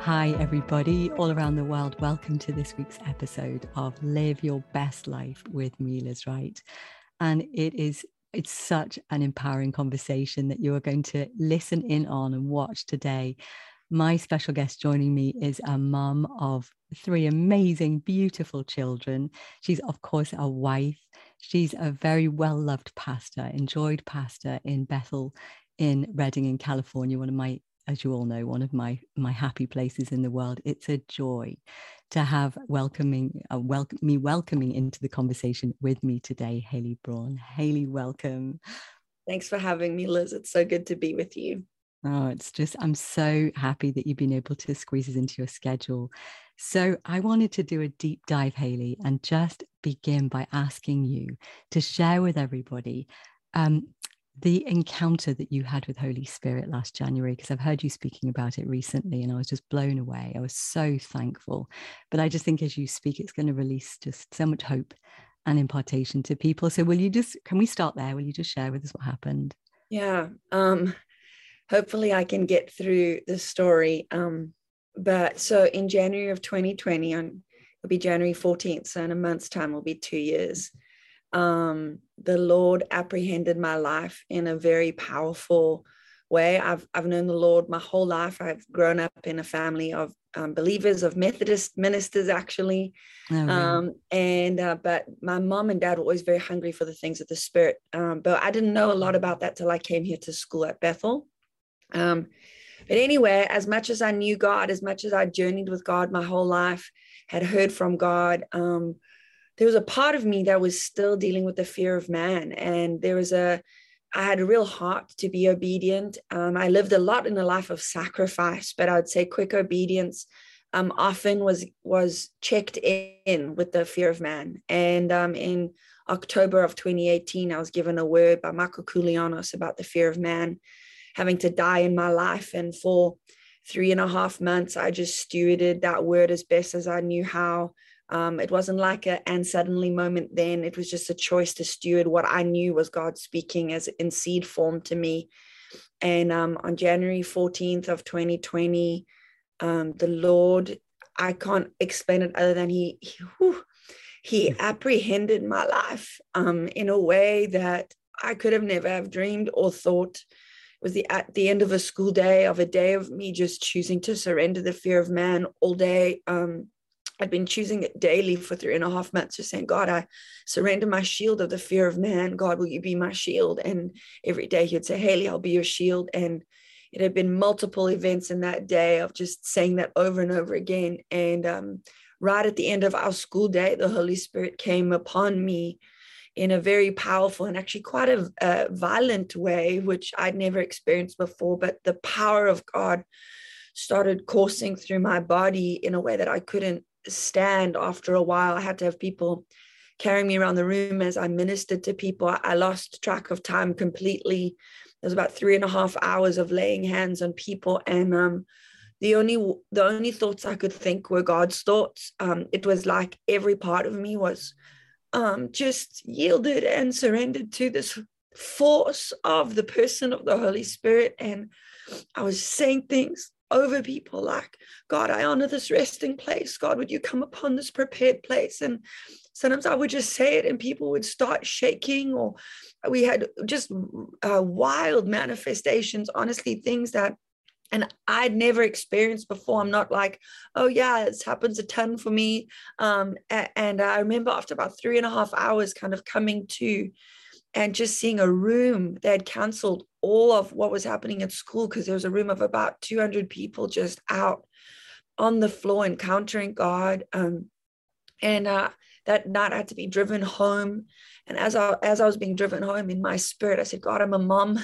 Hi everybody, all around the world, welcome to this week's episode of Live Your Best Life with me, Liz Wright. And it's such an empowering conversation that you are going to listen in on and watch today. My special guest joining me is a mum of three amazing, beautiful children. She's, of course, a wife. She's a very well-loved pastor, enjoyed pastor in Bethel in Redding in California, one of my, as you all know, one of my happy places in the world. It's a joy to have welcoming into the conversation with me today, Hayley Braun. Hayley, welcome. Thanks for having me, Liz. It's so good to be with you. Oh, I'm so happy that you've been able to squeeze this into your schedule. So I wanted to do a deep dive, Hayley, and just begin by asking you to share with everybody the encounter that you had with Holy Spirit last January, because I've heard you speaking about it recently and I was just blown away. I was so thankful. But I just think as you speak, it's going to release just so much hope and impartation to people. So can we start there? Will you just share with us what happened? Yeah. Hopefully I can get through the story. But so in January of 2020, it'll be January 14th. So in a month's time, it'll be 2 years. The Lord apprehended my life in a very powerful way. I've known the Lord my whole life. I've grown up in a family of believers, of Methodist ministers, actually. Mm-hmm. But my mom and dad were always very hungry for the things of the Spirit. But I didn't know a lot about that till I came here to school at Bethel. But anyway, as much as I knew God, as much as I journeyed with God my whole life, had heard from God, there was a part of me that was still dealing with the fear of man. And I had a real heart to be obedient. I lived a lot in a life of sacrifice, but I would say quick obedience often was checked in with the fear of man. And in October of 2018, I was given a word by Michael Koulianos about the fear of man having to die in my life. And for 3.5 months, I just stewarded that word as best as I knew how. It wasn't like and suddenly moment then. It was just a choice to steward what I knew was God speaking as in seed form to me. And on January 14th of 2020, the Lord, I can't explain it other than he apprehended my life in a way that I could have never have dreamed or thought. Was at the end of a school day, of a day of me just choosing to surrender the fear of man all day. I'd been choosing it daily for 3.5 months, just saying, God, I surrender my shield of the fear of man. God, will you be my shield? And every day he'd say, Hayley, I'll be your shield. And it had been multiple events in that day of just saying that over and over again. And right at the end of our school day, the Holy Spirit came upon me in a very powerful and actually quite a violent way, which I'd never experienced before. But the power of God started coursing through my body in a way that I couldn't stand after a while. I had to have people carrying me around the room as I ministered to people. I lost track of time completely. There was about 3.5 hours of laying hands on people. And the only thoughts I could think were God's thoughts. It was like every part of me was just yielded and surrendered to this force of the person of the Holy Spirit. And I was saying things over people like, God, I honor this resting place. God, would you come upon this prepared place? And sometimes I would just say it and people would start shaking, or we had just wild manifestations, honestly, things that and I'd never experienced before. I'm not like, oh yeah, this happens a ton for me. And I remember after about 3.5 hours kind of coming to and just seeing a room. They had canceled all of what was happening at school because there was a room of about 200 people just out on the floor encountering God. That night I had to be driven home. And as I was being driven home in my spirit, I said, God, I'm a mom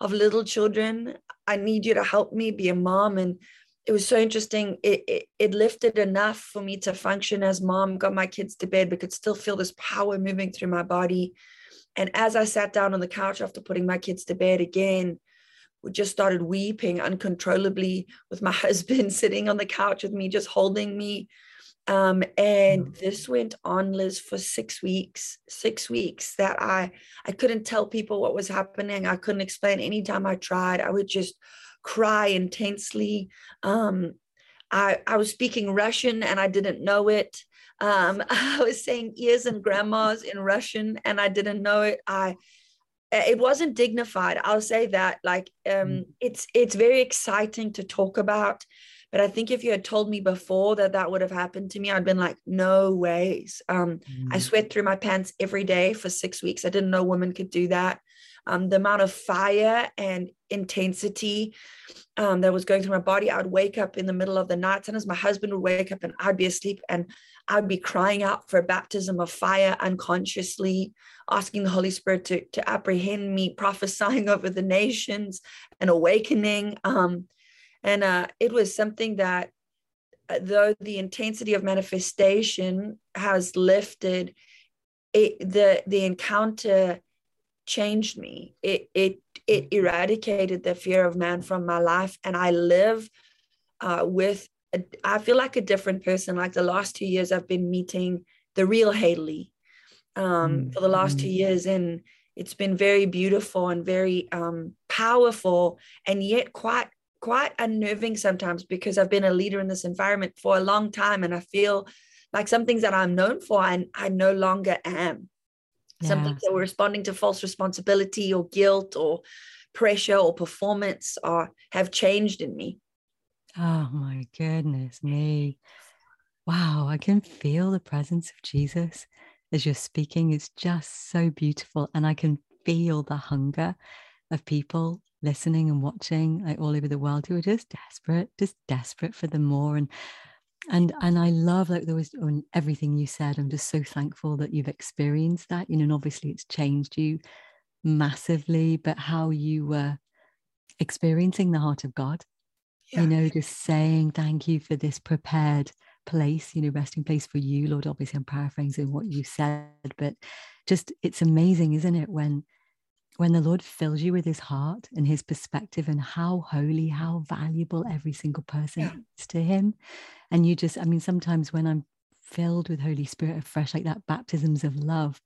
of little children. I need you to help me be a mom. And it was so interesting. It lifted enough for me to function as mom, got my kids to bed, but could still feel this power moving through my body. And as I sat down on the couch after putting my kids to bed again, we just started weeping uncontrollably with my husband sitting on the couch with me, just holding me. And this went on, Liz, for 6 weeks, 6 weeks that I couldn't tell people what was happening. I couldn't explain. Anytime I tried, I would just cry intensely. I was speaking Russian and I didn't know it. I was saying ears and grandmas in Russian and I didn't know it. It wasn't dignified. I'll say that. Like, it's very exciting to talk about, but I think if you had told me before that would have happened to me, I'd been like, no ways. I sweat through my pants every day for 6 weeks. I didn't know women could do that. The amount of fire and intensity that was going through my body. I'd wake up in the middle of the night. Sometimes my husband would wake up and I'd be asleep and I'd be crying out for a baptism of fire unconsciously, asking the Holy Spirit to apprehend me, prophesying over the nations and awakening. And it was something that, though the intensity of manifestation has lifted, the encounter changed me. It eradicated the fear of man from my life, and I live I feel like a different person. Like the last 2 years, I've been meeting the real Hayley for the last 2 years, and it's been very beautiful and very powerful, and yet quite unnerving sometimes, because I've been a leader in this environment for a long time, and I feel like some things that I'm known for, I no longer am. Yeah. Some things that were responding to false responsibility or guilt or pressure or performance have changed in me. Oh my goodness me. Wow. I can feel the presence of Jesus as you're speaking. It's just so beautiful. And I can feel the hunger of people listening and watching, like, all over the world, who are just desperate for the more. And I love, like, there was on everything you said. I'm just so thankful that you've experienced that, you know, and obviously it's changed you massively, but how you were experiencing the heart of God, yeah. You know, just saying, thank you for this prepared place, you know, resting place for you, Lord. Obviously I'm paraphrasing what you said, but just, it's amazing, isn't it? When the Lord fills you with his heart and his perspective, and how holy, how valuable every single person yeah. is to him. And you just, I mean, sometimes when I'm filled with Holy Spirit afresh, like that, baptisms of love,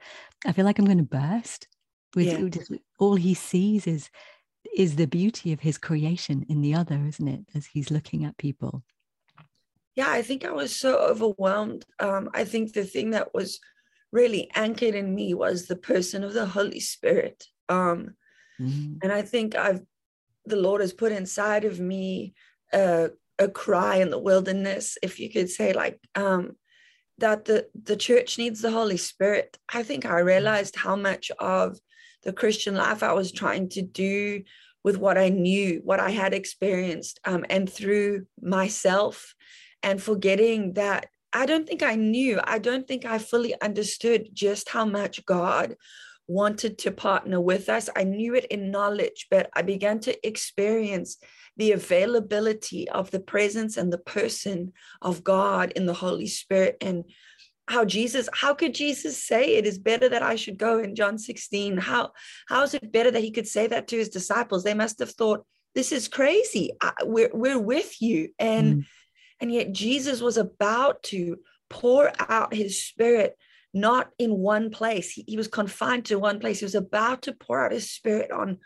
I feel like I'm going to burst with yeah. just, all he sees is the beauty of his creation in the other, isn't it? As he's looking at people. Yeah, I think I was so overwhelmed. I think the thing that was really anchored in me was the person of the Holy Spirit. And I think the Lord has put inside of me a cry in the wilderness, if you could say, like, that the church needs the Holy Spirit. I think I realized how much of the Christian life I was trying to do with what I knew, what I had experienced, and through myself, and forgetting that I don't think I knew. I don't think I fully understood just how much God wanted to partner with us. I knew it in knowledge, but I began to experience the availability of the presence and the person of God in the Holy Spirit, and how could Jesus say it is better that I should go in John 16? How is it better that he could say that to his disciples? They must have thought, this is crazy. We're with you. And yet Jesus was about to pour out his Spirit, not in one place. He was confined to one place. He was about to pour out his Spirit on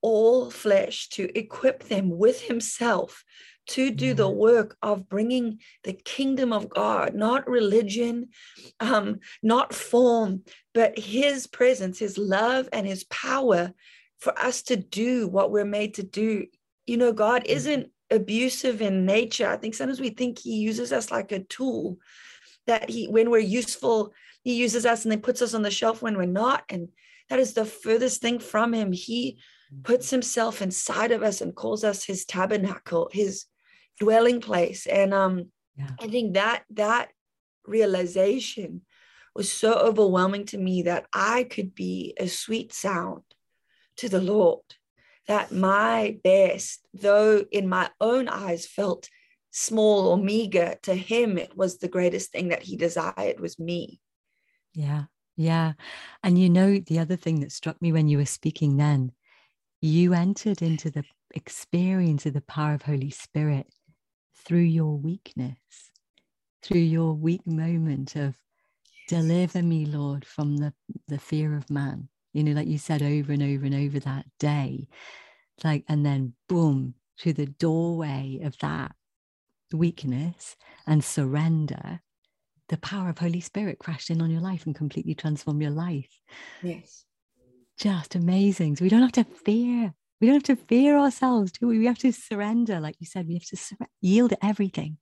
all flesh to equip them with himself to do the work of bringing the kingdom of God, not religion, not form, but his presence, his love, and his power for us to do what we're made to do. You know, God isn't abusive in nature. I think sometimes we think he uses us like a tool, that when we're useful, he uses us and then puts us on the shelf when we're not. And that is the furthest thing from him. He puts himself inside of us and calls us his tabernacle, his dwelling place. And I think that realization was so overwhelming to me, that I could be a sweet sound to the Lord, that my best, though in my own eyes felt small or meager, to him, it was the greatest thing that he desired was me. Yeah. Yeah. And you know, the other thing that struck me when you were speaking then, you entered into the experience of the power of Holy Spirit through your weakness, through your weak moment of, deliver me, Lord, from the fear of man. You know, like you said over and over and over that day, like, and then boom, through the doorway of that weakness and surrender, the power of Holy Spirit crashed in on your life and completely transformed your life. Yes. Just amazing. So we don't have to fear. We don't have to fear ourselves, do we? We have to surrender. Like you said, we have to yield everything.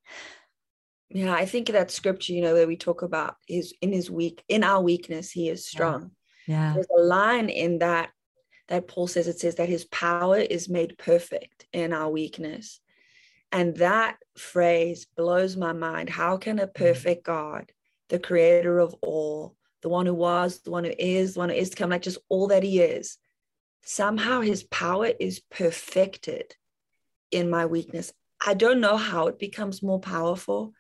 Yeah, I think that scripture, you know, where we talk about in our weakness, he is strong. Yeah. There's a line in that Paul says, it says that his power is made perfect in our weakness. And that phrase blows my mind. How can a perfect God, the creator of all, the one who was, the one who is to come, like just all that he is, somehow his power is perfected in my weakness? I don't know how it becomes more powerful,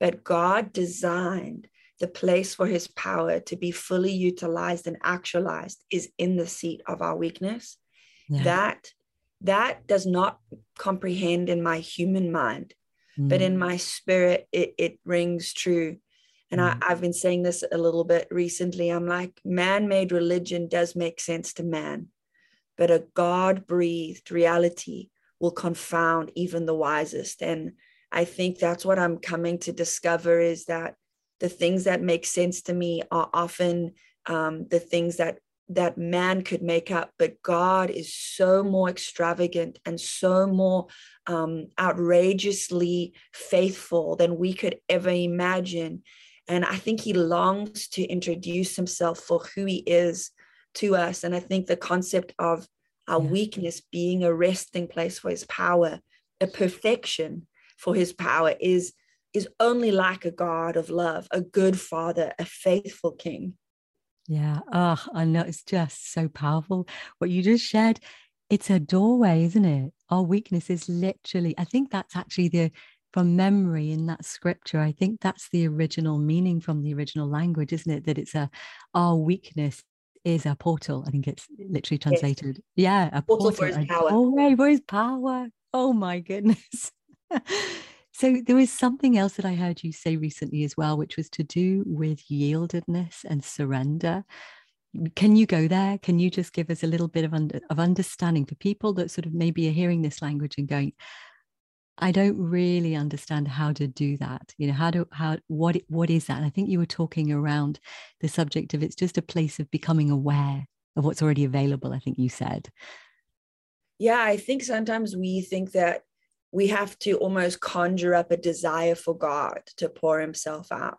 but God designed the place for his power to be fully utilized and actualized is in the seat of our weakness. Yeah. That does not comprehend in my human mind, but in my spirit, it rings true. And I've been saying this a little bit recently. I'm like, man-made religion does make sense to man, but a God-breathed reality will confound even the wisest. And I think that's what I'm coming to discover, is that the things that make sense to me are often the things that man could make up, but God is so more extravagant and so more outrageously faithful than we could ever imagine. And I think he longs to introduce himself for who he is to us. And I think the concept of our weakness being a resting place for his power, a perfection for his power, is only like a God of love, a good father, a faithful king. Yeah. Oh, I know. It's just so powerful. What you just shared, it's a doorway, isn't it? Our weakness is literally, I think that's actually from memory in that scripture, I think that's the original meaning from the original language, isn't it? That it's our weakness is a portal. I think it's literally translated. Yes. Yeah. A portal for his power. Doorway for his power. Oh my goodness. So there was something else that I heard you say recently as well, which was to do with yieldedness and surrender. Can you go there? Can you just give us a little bit of understanding for people that sort of maybe are hearing this language and going, I don't really understand how to do that. You know, what is that? And I think you were talking around the subject of, it's just a place of becoming aware of what's already available, I think you said. Yeah, I think sometimes we think that we have to almost conjure up a desire for God to pour himself out.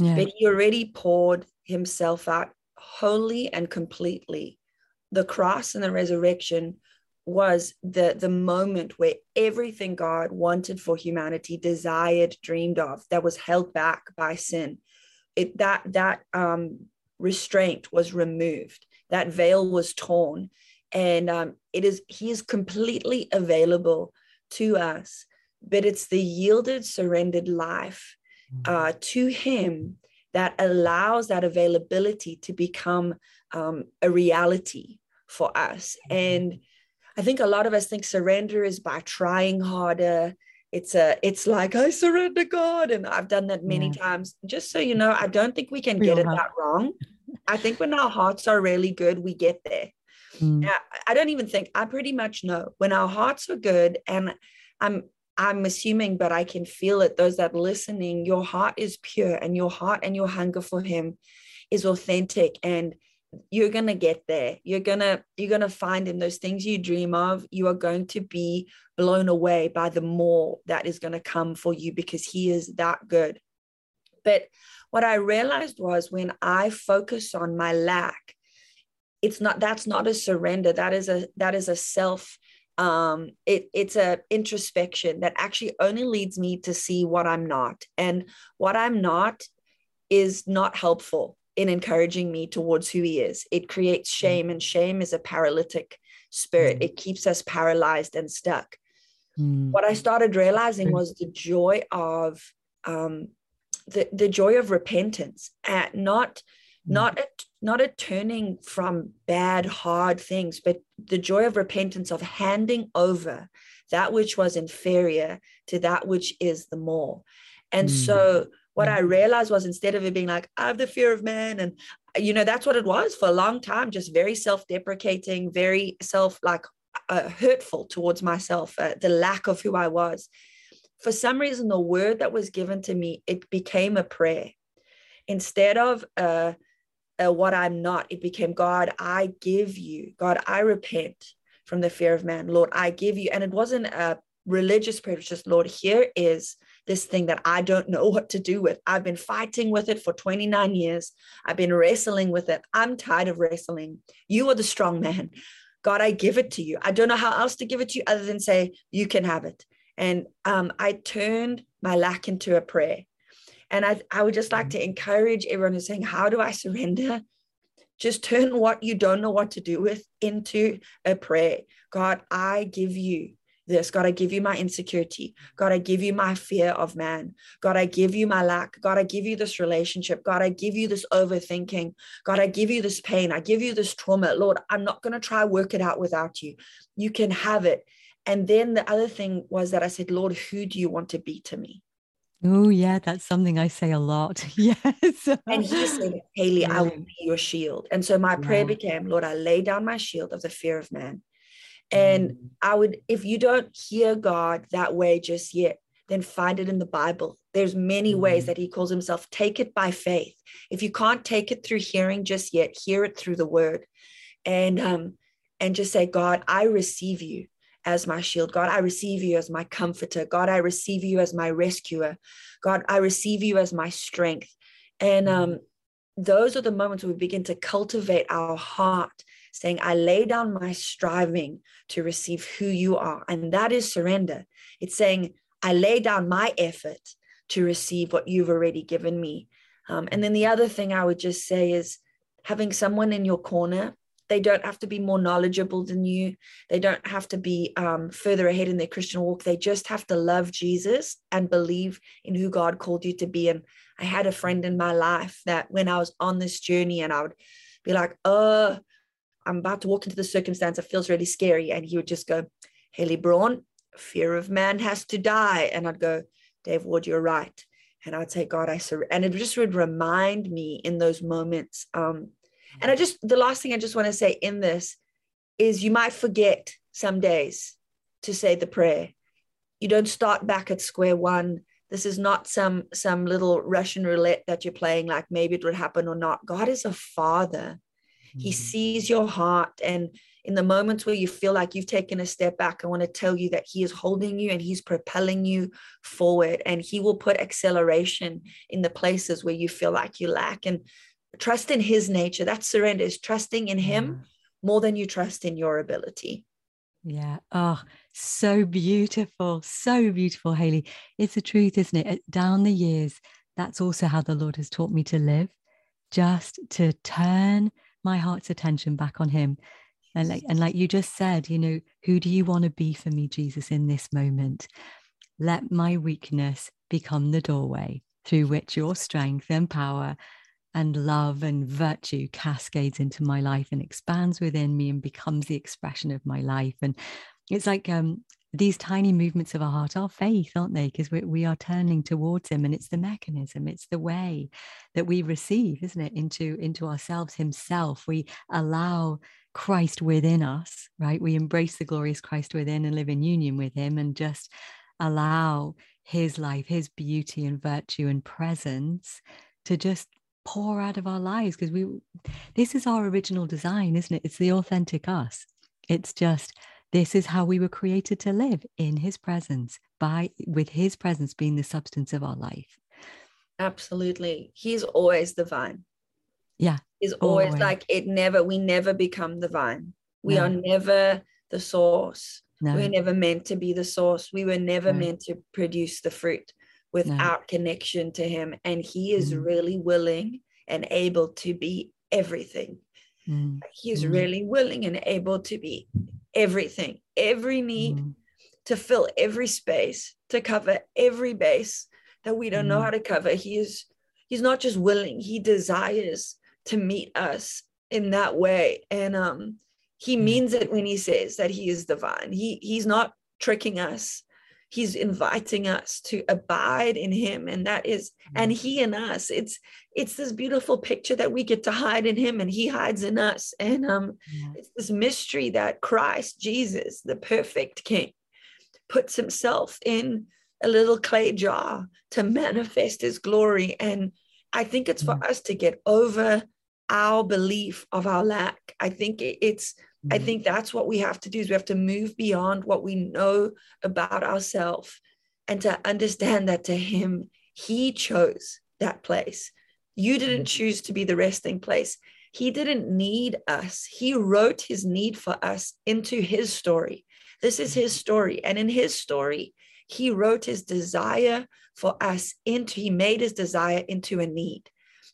Yeah. But he already poured himself out wholly and completely. The cross and the resurrection was the moment where everything God wanted for humanity, desired, dreamed of, that was held back by sin. That restraint was removed. That veil was torn. And he is completely available to us, but it's the yielded, surrendered life to him that allows that availability to become a reality for us. And I think a lot of us think surrender is by trying harder. It's like, I surrender, God. And I've done that many times. Just so you know, I don't think we can get it that wrong. I think when our hearts are really good, we get there. I don't even think, I pretty much know when our hearts are good, and I'm assuming, but I can feel it, those that are listening, your heart is pure, and your heart and your hunger for him is authentic, and you're going to get there. You're going to find in those things you dream of, you are going to be blown away by the more that is going to come for you, because he is that good. But what I realized was, when I focus on my lack, that's not a surrender. That is a self. It's a introspection that actually only leads me to see what I'm not, and what I'm not is not helpful in encouraging me towards who he is. It creates shame, and shame is a paralytic spirit. It keeps us paralyzed and stuck. What I started realizing was the joy of the joy of repentance, at not a turning from bad, hard things, but the joy of repentance, of handing over that which was inferior to that which is the more. And so what I realized was, instead of it being like, I have the fear of man, and, you know, that's what it was for a long time, just very self-deprecating, very hurtful towards myself, the lack of who I was. For some reason, the word that was given to me, it became a prayer. Instead of what I'm not, it became, God, I give you. God, I repent from the fear of man. Lord, I give you. And it wasn't a religious prayer. It was just, Lord, here is this thing that I don't know what to do with. I've been fighting with it for 29 years. I've been wrestling with it. I'm tired of wrestling. You are the strong man. God, I give it to you. I don't know how else to give it to you other than say, you can have it. And I turned my lack into a prayer. And I would just like to encourage everyone who's saying, how do I surrender? Just turn what you don't know what to do with into a prayer. God, I give you this. God, I give you my insecurity. God, I give you my fear of man. God, I give you my lack. God, I give you this relationship. God, I give you this overthinking. God, I give you this pain. I give you this trauma. Lord, I'm not going to try work it out without you. You can have it. And then the other thing was that I said, Lord, who do you want to be to me? Oh, yeah, that's something I say a lot. Yes. And he said, Hayley, I will be your shield. And so my prayer became, Lord, I lay down my shield of the fear of man. And I would, if you don't hear God that way just yet, then find it in the Bible. There's many ways that he calls himself. Take it by faith. If you can't take it through hearing just yet, hear it through the word. And just say, God, I receive you as my shield. God, I receive you as my comforter. God, I receive you as my rescuer. God, I receive you as my strength. And those are the moments we begin to cultivate our heart, saying, I lay down my striving to receive who you are. And that is surrender. It's saying, I lay down my effort to receive what you've already given me. And then the other thing I would just say is having someone in your corner. They don't have to be more knowledgeable than you. They don't have to be further ahead in their Christian walk. They just have to love Jesus and believe in who God called you to be. And I had a friend in my life that when I was on this journey and I would be like, oh, I'm about to walk into the circumstance. It feels really scary. And he would just go, Hayley Braun, fear of man has to die. And I'd go, Dave Ward, you're right. And I'd say, God, I surrender. And it just would remind me in those moments, and the last thing I just want to say in this is you might forget some days to say the prayer. You don't start back at square one. This is not some little Russian roulette that you're playing, like maybe it would happen or not. God is a father. He sees your heart. And in the moments where you feel like you've taken a step back, I want to tell you that he is holding you and he's propelling you forward. And he will put acceleration in the places where you feel like you lack. And trust in his nature. That surrender is trusting in him more than you trust in your ability. Yeah. Oh, so beautiful. So beautiful, Hayley. It's the truth, isn't it? Down the years, that's also how the Lord has taught me to live, just to turn my heart's attention back on him. And like you just said, you know, who do you want to be for me, Jesus, in this moment? Let my weakness become the doorway through which your strength and power and love and virtue cascades into my life and expands within me and becomes the expression of my life. And it's like these tiny movements of our heart are faith, aren't they? Because we are turning towards him, and it's the mechanism, it's the way that we receive, isn't it, into ourselves himself. We allow Christ within us, right? We embrace the glorious Christ within and live in union with him and just allow his life, his beauty and virtue and presence to just pour out of our lives, because this is our original design, isn't it? It's the authentic us. It's just, this is how we were created to live, in his presence, with his presence being the substance of our life. Absolutely. He's always the vine. Yeah. He's always like, we never become the vine. We are never the source. No. We're never meant to be the source. We were never meant to produce the fruit without connection to him. And he is really willing and able to be everything. He is really willing and able to be everything. Every need, to fill every space, to cover every base that we don't know how to cover. He's not just willing, he desires to meet us in that way. And he means it when he says that he is divine. He's not tricking us. He's inviting us to abide in him. And that is, and he in us, it's this beautiful picture that we get to hide in him and he hides in us. And it's this mystery that Christ Jesus, the perfect King, puts himself in a little clay jar to manifest his glory. And I think it's for us to get over our belief of our lack. I think it's, I think that's what we have to do, is we have to move beyond what we know about ourselves and to understand that to him, he chose that place. You didn't choose to be the resting place. He didn't need us. He wrote his need for us into his story. This is his story. And in his story, he wrote his desire for us into, he made his desire into a need.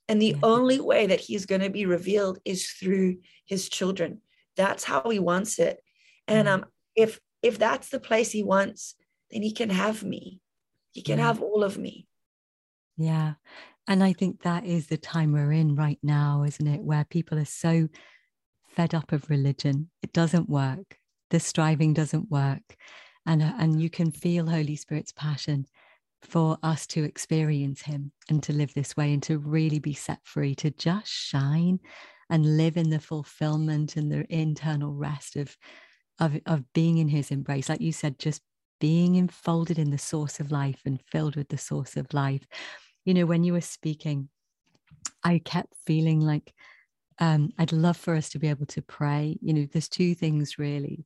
And the only way that he's going to be revealed is through his children. That's how he wants it. And if that's the place he wants, then he can have me. He can have all of me. Yeah. And I think that is the time we're in right now, isn't it? Where people are so fed up of religion. It doesn't work. The striving doesn't work. And you can feel Holy Spirit's passion for us to experience him and to live this way and to really be set free, to just shine and live in the fulfillment and the internal rest of being in his embrace. Like you said, just being enfolded in the source of life and filled with the source of life. You know, when you were speaking, I kept feeling like I'd love for us to be able to pray. You know, there's two things really.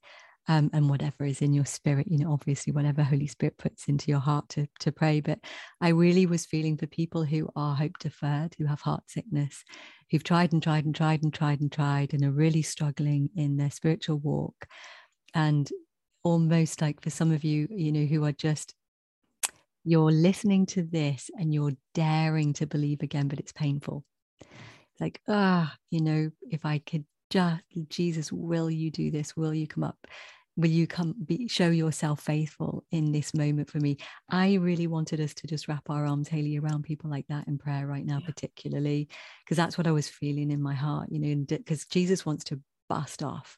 And whatever is in your spirit, you know, obviously whatever Holy Spirit puts into your heart to pray. But I really was feeling for people who are hope deferred, who have heart sickness, who've tried and are really struggling in their spiritual walk. And almost like for some of you, you know, who are just, you're listening to this and you're daring to believe again, but it's painful. It's like, you know, if I could just, Jesus, will you do this? Will you come up? Will you come show yourself faithful in this moment for me? I really wanted us to just wrap our arms, Hayley, around people like that in prayer right now, particularly, because that's what I was feeling in my heart, you know, because Jesus wants to bust off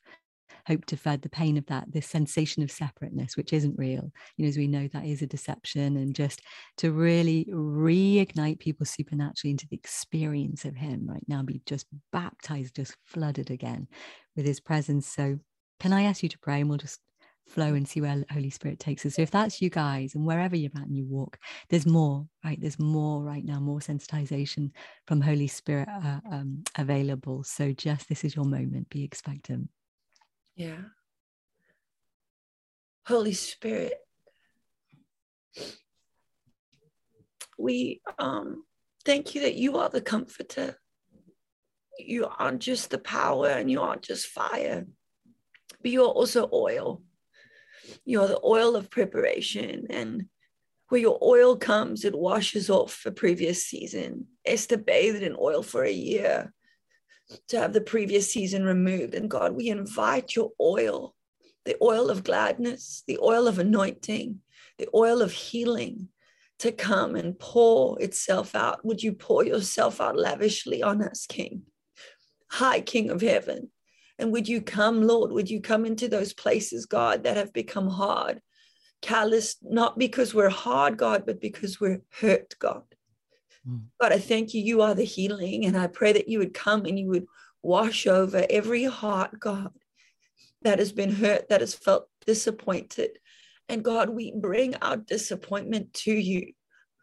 hope deferred, the pain of that, this sensation of separateness, which isn't real. You know, as we know, that is a deception, and just to really reignite people supernaturally into the experience of him right now, be just baptized, just flooded again with his presence. So can I ask you to pray, and we'll just flow and see where the Holy Spirit takes us. So if that's you guys, and wherever you're at and you walk, there's more, right? There's more right now, more sensitization from Holy Spirit available. So just, this is your moment, be expectant. Yeah. Holy Spirit, we thank you that you are the comforter. You aren't just the power and you aren't just fire, but you are also oil. You are the oil of preparation, and where your oil comes, it washes off the previous season. Esther bathed in oil for a year to have the previous season removed. And God, we invite your oil, the oil of gladness, the oil of anointing, the oil of healing, to come and pour itself out. Would you pour yourself out lavishly on us, King, high King of heaven? And would you come, Lord, would you come into those places, God, that have become hard, callous, not because we're hard, God, but because we're hurt, God. God, I thank you, you are the healing, and I pray that you would come and you would wash over every heart, God, that has been hurt, that has felt disappointed. And God, we bring our disappointment to you.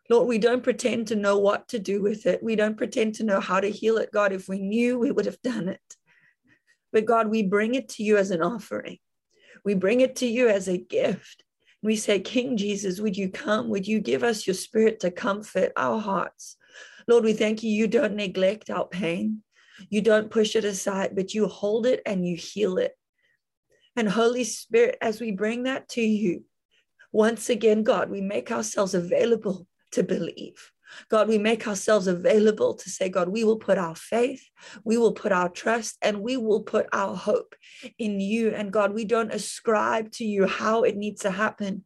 Lord, we don't pretend to know what to do with it. We don't pretend to know how to heal it, God. If we knew, we would have done it. But God, we bring it to you as an offering. We bring it to you as a gift. We say, King Jesus, would you come? Would you give us your spirit to comfort our hearts? Lord, we thank you. You don't neglect our pain. You don't push it aside, but you hold it and you heal it. And Holy Spirit, as we bring that to you, once again, God, we make ourselves available to believe. God, we make ourselves available to say, God, we will put our faith, we will put our trust, and we will put our hope in you. And God, we don't ascribe to you how it needs to happen.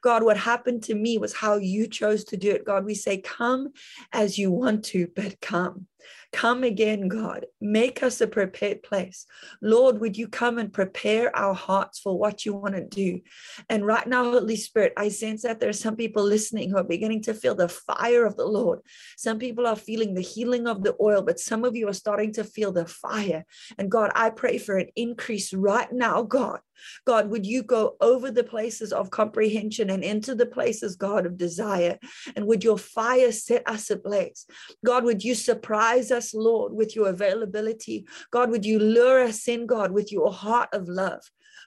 God, what happened to me was how you chose to do it. God, we say, come as you want to, but come. Come again, God. Make us a prepared place. Lord, would you come and prepare our hearts for what you want to do? And right now, Holy Spirit, I sense that there are some people listening who are beginning to feel the fire of the Lord. Some people are feeling the healing of the oil, but some of you are starting to feel the fire. And God, I pray for an increase right now, God. God, would you go over the places of comprehension and into the places, God, of desire? And would your fire set us ablaze? God, would you surprise us, Lord, with your availability? God, would you lure us in, God, with your heart of love?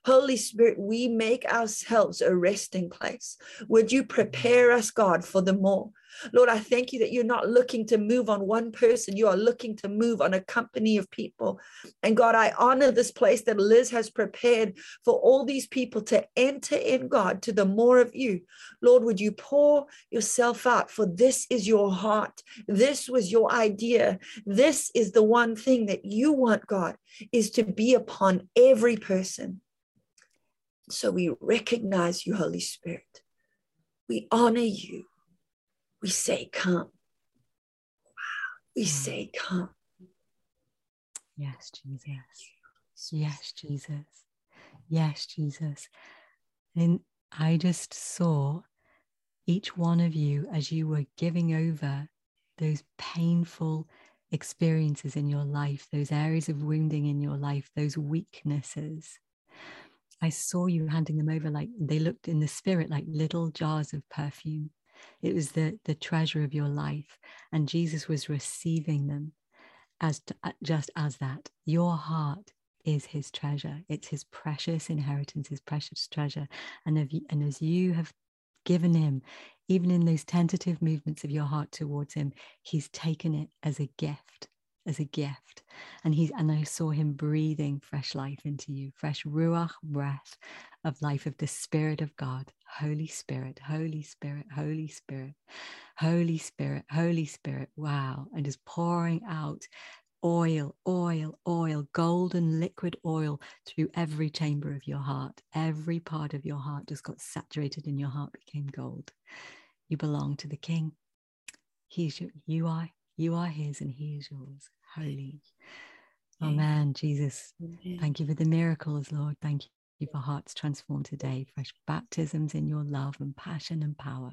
Holy Spirit, we make ourselves a resting place. Would you prepare us, God, for the more? Lord, I thank you that you're not looking to move on one person. You are looking to move on a company of people. And God, I honor this place that Liz has prepared for all these people to enter in, God, to the more of you. Lord, would you pour yourself out, for this is your heart. This was your idea. This is the one thing that you want, God, is to be upon every person. So we recognize you, Holy Spirit. We honor you. We say, come. Wow. We say, come. Yes, Jesus. Yes, Jesus. Yes, Jesus. And I just saw each one of you as you were giving over those painful experiences in your life, those areas of wounding in your life, those weaknesses. I saw you handing them over like they looked in the spirit like little jars of perfume. It was the treasure of your life, and Jesus was receiving them just as that. Your heart is his treasure. It's his precious inheritance, his precious treasure. And as you have given him, even in those tentative movements of your heart towards him, he's taken it as a gift. And I saw him breathing fresh life into you, fresh ruach breath of life of the Spirit of God. Holy Spirit, Holy Spirit, Holy Spirit, Holy Spirit, Holy Spirit. Wow. And just pouring out oil, golden liquid oil through every chamber of your heart. Every part of your heart just got saturated, and your heart became gold. You belong to the King. You are his and he is yours. Holy. Amen. Jesus, thank you for the miracles, Lord. Thank you for hearts transformed today, fresh baptisms in your love and passion and power,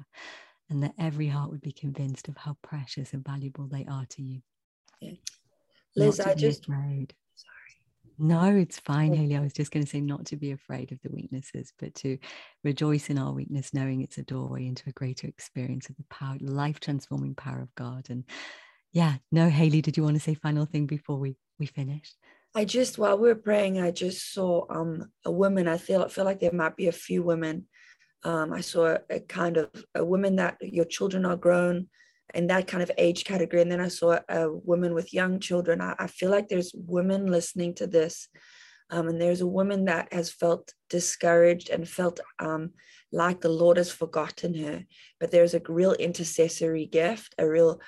and that every heart would be convinced of how precious and valuable they are to you. Yeah. Liz, I just... Afraid. Sorry. No, it's fine, Hayley. I was just going to say not to be afraid of the weaknesses, but to rejoice in our weakness, knowing it's a doorway into a greater experience of the power, life-transforming power of God. And yeah, no, Hayley, did you want to say final thing before we finish? While we were praying, I just saw a woman. I feel like there might be a few women. I saw a kind of a woman that your children are grown in that kind of age category. And then I saw a woman with young children. I feel like there's women listening to this. And there's a woman that has felt discouraged and felt like the Lord has forgotten her. But there's a real intercessory gift, a real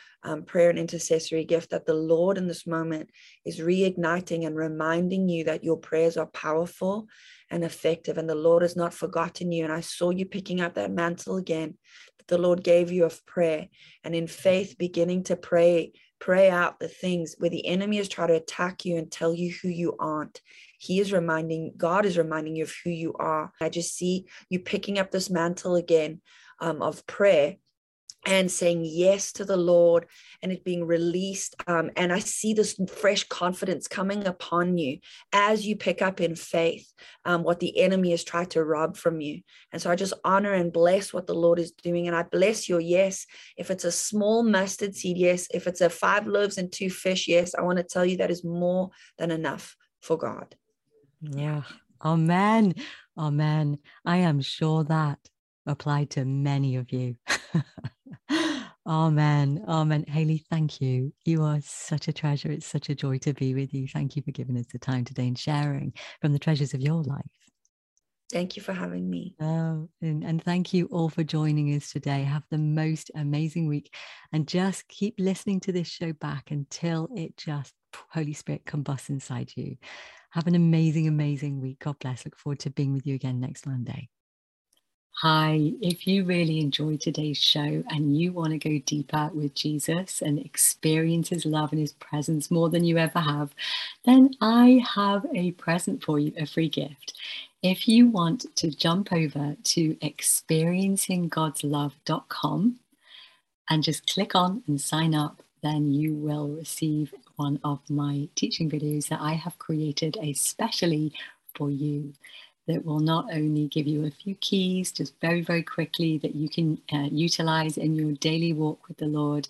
prayer and intercessory gift that the Lord in this moment is reigniting and reminding you that your prayers are powerful and effective, and the Lord has not forgotten you. And I saw you picking up that mantle again that the Lord gave you of prayer, and in faith beginning to pray out the things where the enemy is trying to attack you and tell you who you aren't. God is reminding you of who you are. I just see you picking up this mantle again of prayer and saying yes to the Lord, and it being released. And I see this fresh confidence coming upon you as you pick up in faith what the enemy has tried to rob from you. And so I just honor and bless what the Lord is doing. And I bless your yes. If it's a small mustard seed, yes. If it's a 5 loaves and 2 fish, yes. I want to tell you that is more than enough for God. Yeah. Amen. Amen. I am sure that applied to many of you. Amen. Amen. Hayley, thank you. You are such a treasure. It's such a joy to be with you. Thank you for giving us the time today and sharing from the treasures of your life. Thank you for having me. And thank you all for joining us today. Have the most amazing week and just keep listening to this show back until it just, Holy Spirit, combusts inside you. Have an amazing, amazing week. God bless. Look forward to being with you again next Monday. Hi, if you really enjoyed today's show and you want to go deeper with Jesus and experience his love and his presence more than you ever have, then I have a present for you, a free gift. If you want to jump over to experiencinggodslove.com and just click on and sign up, then you will receive one of my teaching videos that I have created especially for you. That will not only give you a few keys just very, very quickly that you can utilize in your daily walk with the Lord,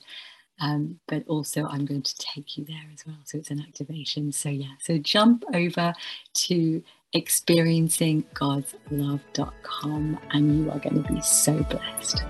but also I'm going to take you there as well. So it's an activation. So yeah, so jump over to experiencinggodslove.com and you are going to be so blessed.